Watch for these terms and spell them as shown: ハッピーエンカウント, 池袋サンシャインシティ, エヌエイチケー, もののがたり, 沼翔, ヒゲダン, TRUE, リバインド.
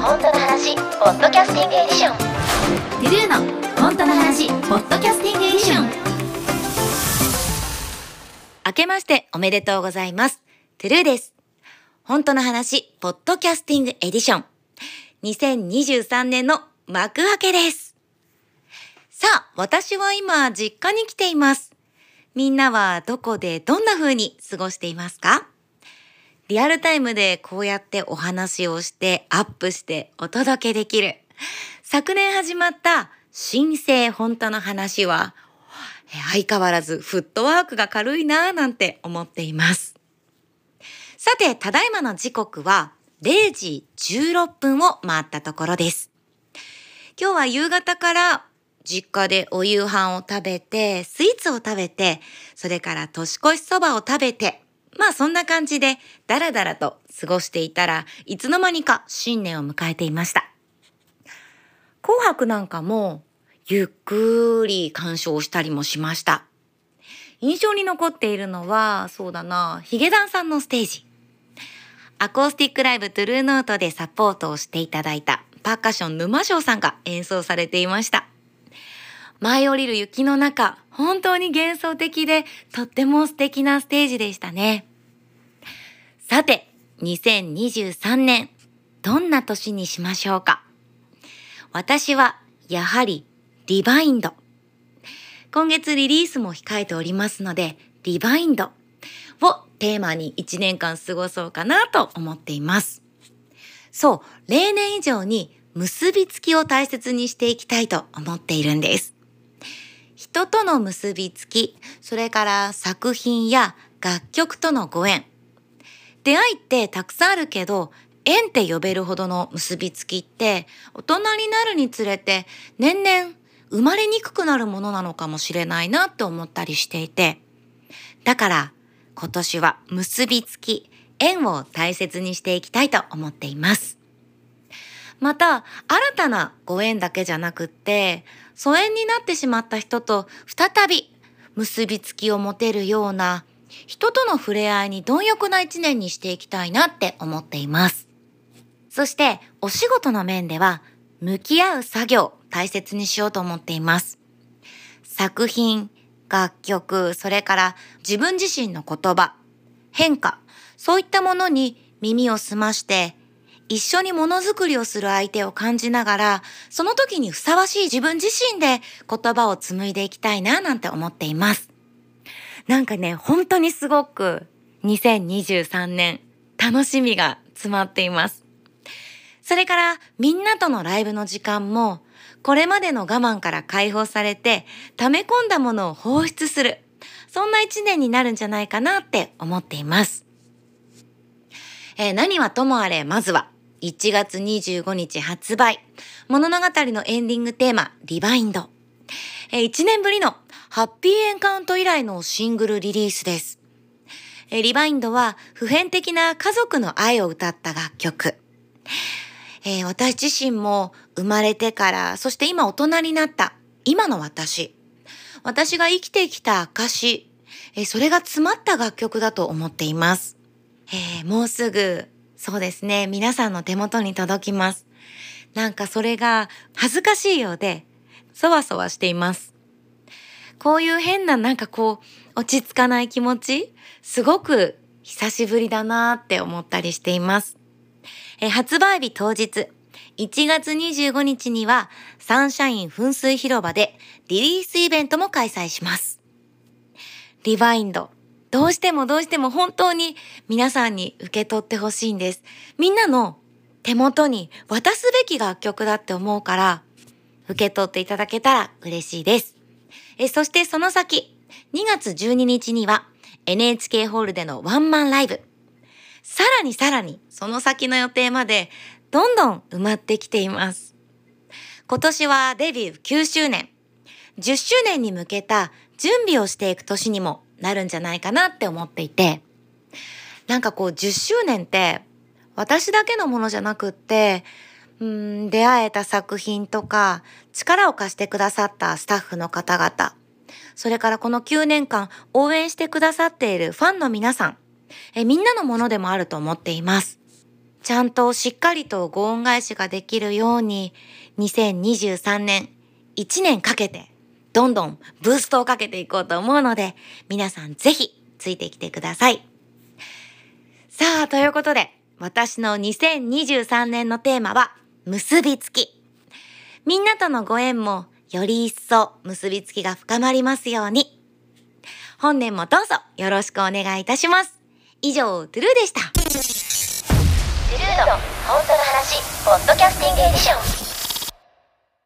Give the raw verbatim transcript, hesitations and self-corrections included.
本当の話ポッドキャスティングエディション、 トゥルー の本当の話ポッドキャスティングエディション。明けましておめでとうございます。 トゥルー です。本当の話ポッドキャスティングエディションにせんにじゅうさんねんの幕開けです。さあ、私は今実家に来ています。みんなはどこでどんな風に過ごしていますか？リアルタイムでこうやってお話をしてアップしてお届けできる。昨年始まった新生本当の話は相変わらずフットワークが軽いなぁなんて思っています。さて、ただいまの時刻はれいじじゅうろっぷんを回ったところです。今日は夕方から実家でお夕飯を食べて、スイーツを食べて、それから年越しそばを食べて、まあそんな感じでだらだらと過ごしていたらいつの間にか新年を迎えていました。紅白なんかもゆっくり鑑賞したりもしました。印象に残っているのは、そうだな、ヒゲダンさんのステージ。アコースティックライブトゥルーノートでサポートをしていただいたパーカッション沼翔さんが演奏されていました。舞い降りる雪の中、本当に幻想的でとっても素敵なステージでしたね。さて、にせんにじゅうさんねん、どんな年にしましょうか。私はやはりリバインド。今月リリースも控えておりますので、リバインドをテーマにいちねんかん過ごそうかなと思っています。そう、例年以上に結びつきを大切にしていきたいと思っているんです。人との結びつき、それから作品や楽曲とのご縁。出会いってたくさんあるけど、縁って呼べるほどの結びつきって、大人になるにつれて年々生まれにくくなるものなのかもしれないなって思ったりしていて。だから今年は結びつき、縁を大切にしていきたいと思っています。また、新たなご縁だけじゃなくって、疎遠になってしまった人と再び結びつきを持てるような、人との触れ合いに貪欲な一年にしていきたいなって思っています。そして、お仕事の面では、向き合う作業、大切にしようと思っています。作品、楽曲、それから自分自身の言葉、変化、そういったものに耳を澄まして、一緒にものづくりをする相手を感じながら、その時にふさわしい自分自身で言葉を紡いでいきたいななんて思っています。なんかね、本当にすごくにせんにじゅうさんねん楽しみが詰まっています。それからみんなとのライブの時間も、これまでの我慢から解放されて溜め込んだものを放出する、そんな一年になるんじゃないかなって思っています。えー、何はともあれ、まずはいちがつにじゅうごにち発売、物語のエンディングテーマ、リバインド。いちねんぶりのハッピーエンカウント以来のシングルリリースです。リバインドは普遍的な家族の愛を歌った楽曲。私自身も生まれてから、そして今大人になった、今の私。私が生きてきた証、それが詰まった楽曲だと思っています。もうすぐ、そうですね、皆さんの手元に届きます。なんかそれが恥ずかしいようで、そわそわしています。こういう変ななんかこう、落ち着かない気持ち、すごく久しぶりだなって思ったりしています。え、発売日当日、いちがつにじゅうごにちにはサンシャイン噴水広場でリリースイベントも開催します。リバインド。どうしてもどうしても本当に皆さんに受け取ってほしいんです。みんなの手元に渡すべき楽曲だって思うから、受け取っていただけたら嬉しいです。え、そしてその先、にがつじゅうににちには エヌエイチケー ホールでのワンマンライブ。さらにさらに、その先の予定までどんどん埋まってきています。今年はデビューきゅうしゅうねん、じゅっしゅうねんに向けた準備をしていく年にもなるんじゃないかなって思っていて、なんかこうじゅっしゅうねんって私だけのものじゃなくって、うーん出会えた作品とか力を貸してくださったスタッフの方々、それからこのきゅうねんかん応援してくださっているファンの皆さん、えみんなのものでもあると思っています。ちゃんとしっかりとご恩返しができるようににせんにじゅうさんねんいちねんかけてどんどんブーストをかけていこうと思うので、皆さんぜひついてきてください。さあ、ということで私のにせんにじゅうさんねんのテーマは結びつき。みんなとのご縁もより一層結びつきが深まりますように。本年もどうぞよろしくお願いいたします。以上、トゥルーでした。トゥルーの本当の話ポッドキャスティングエディション。